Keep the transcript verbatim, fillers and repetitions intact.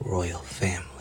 royal family.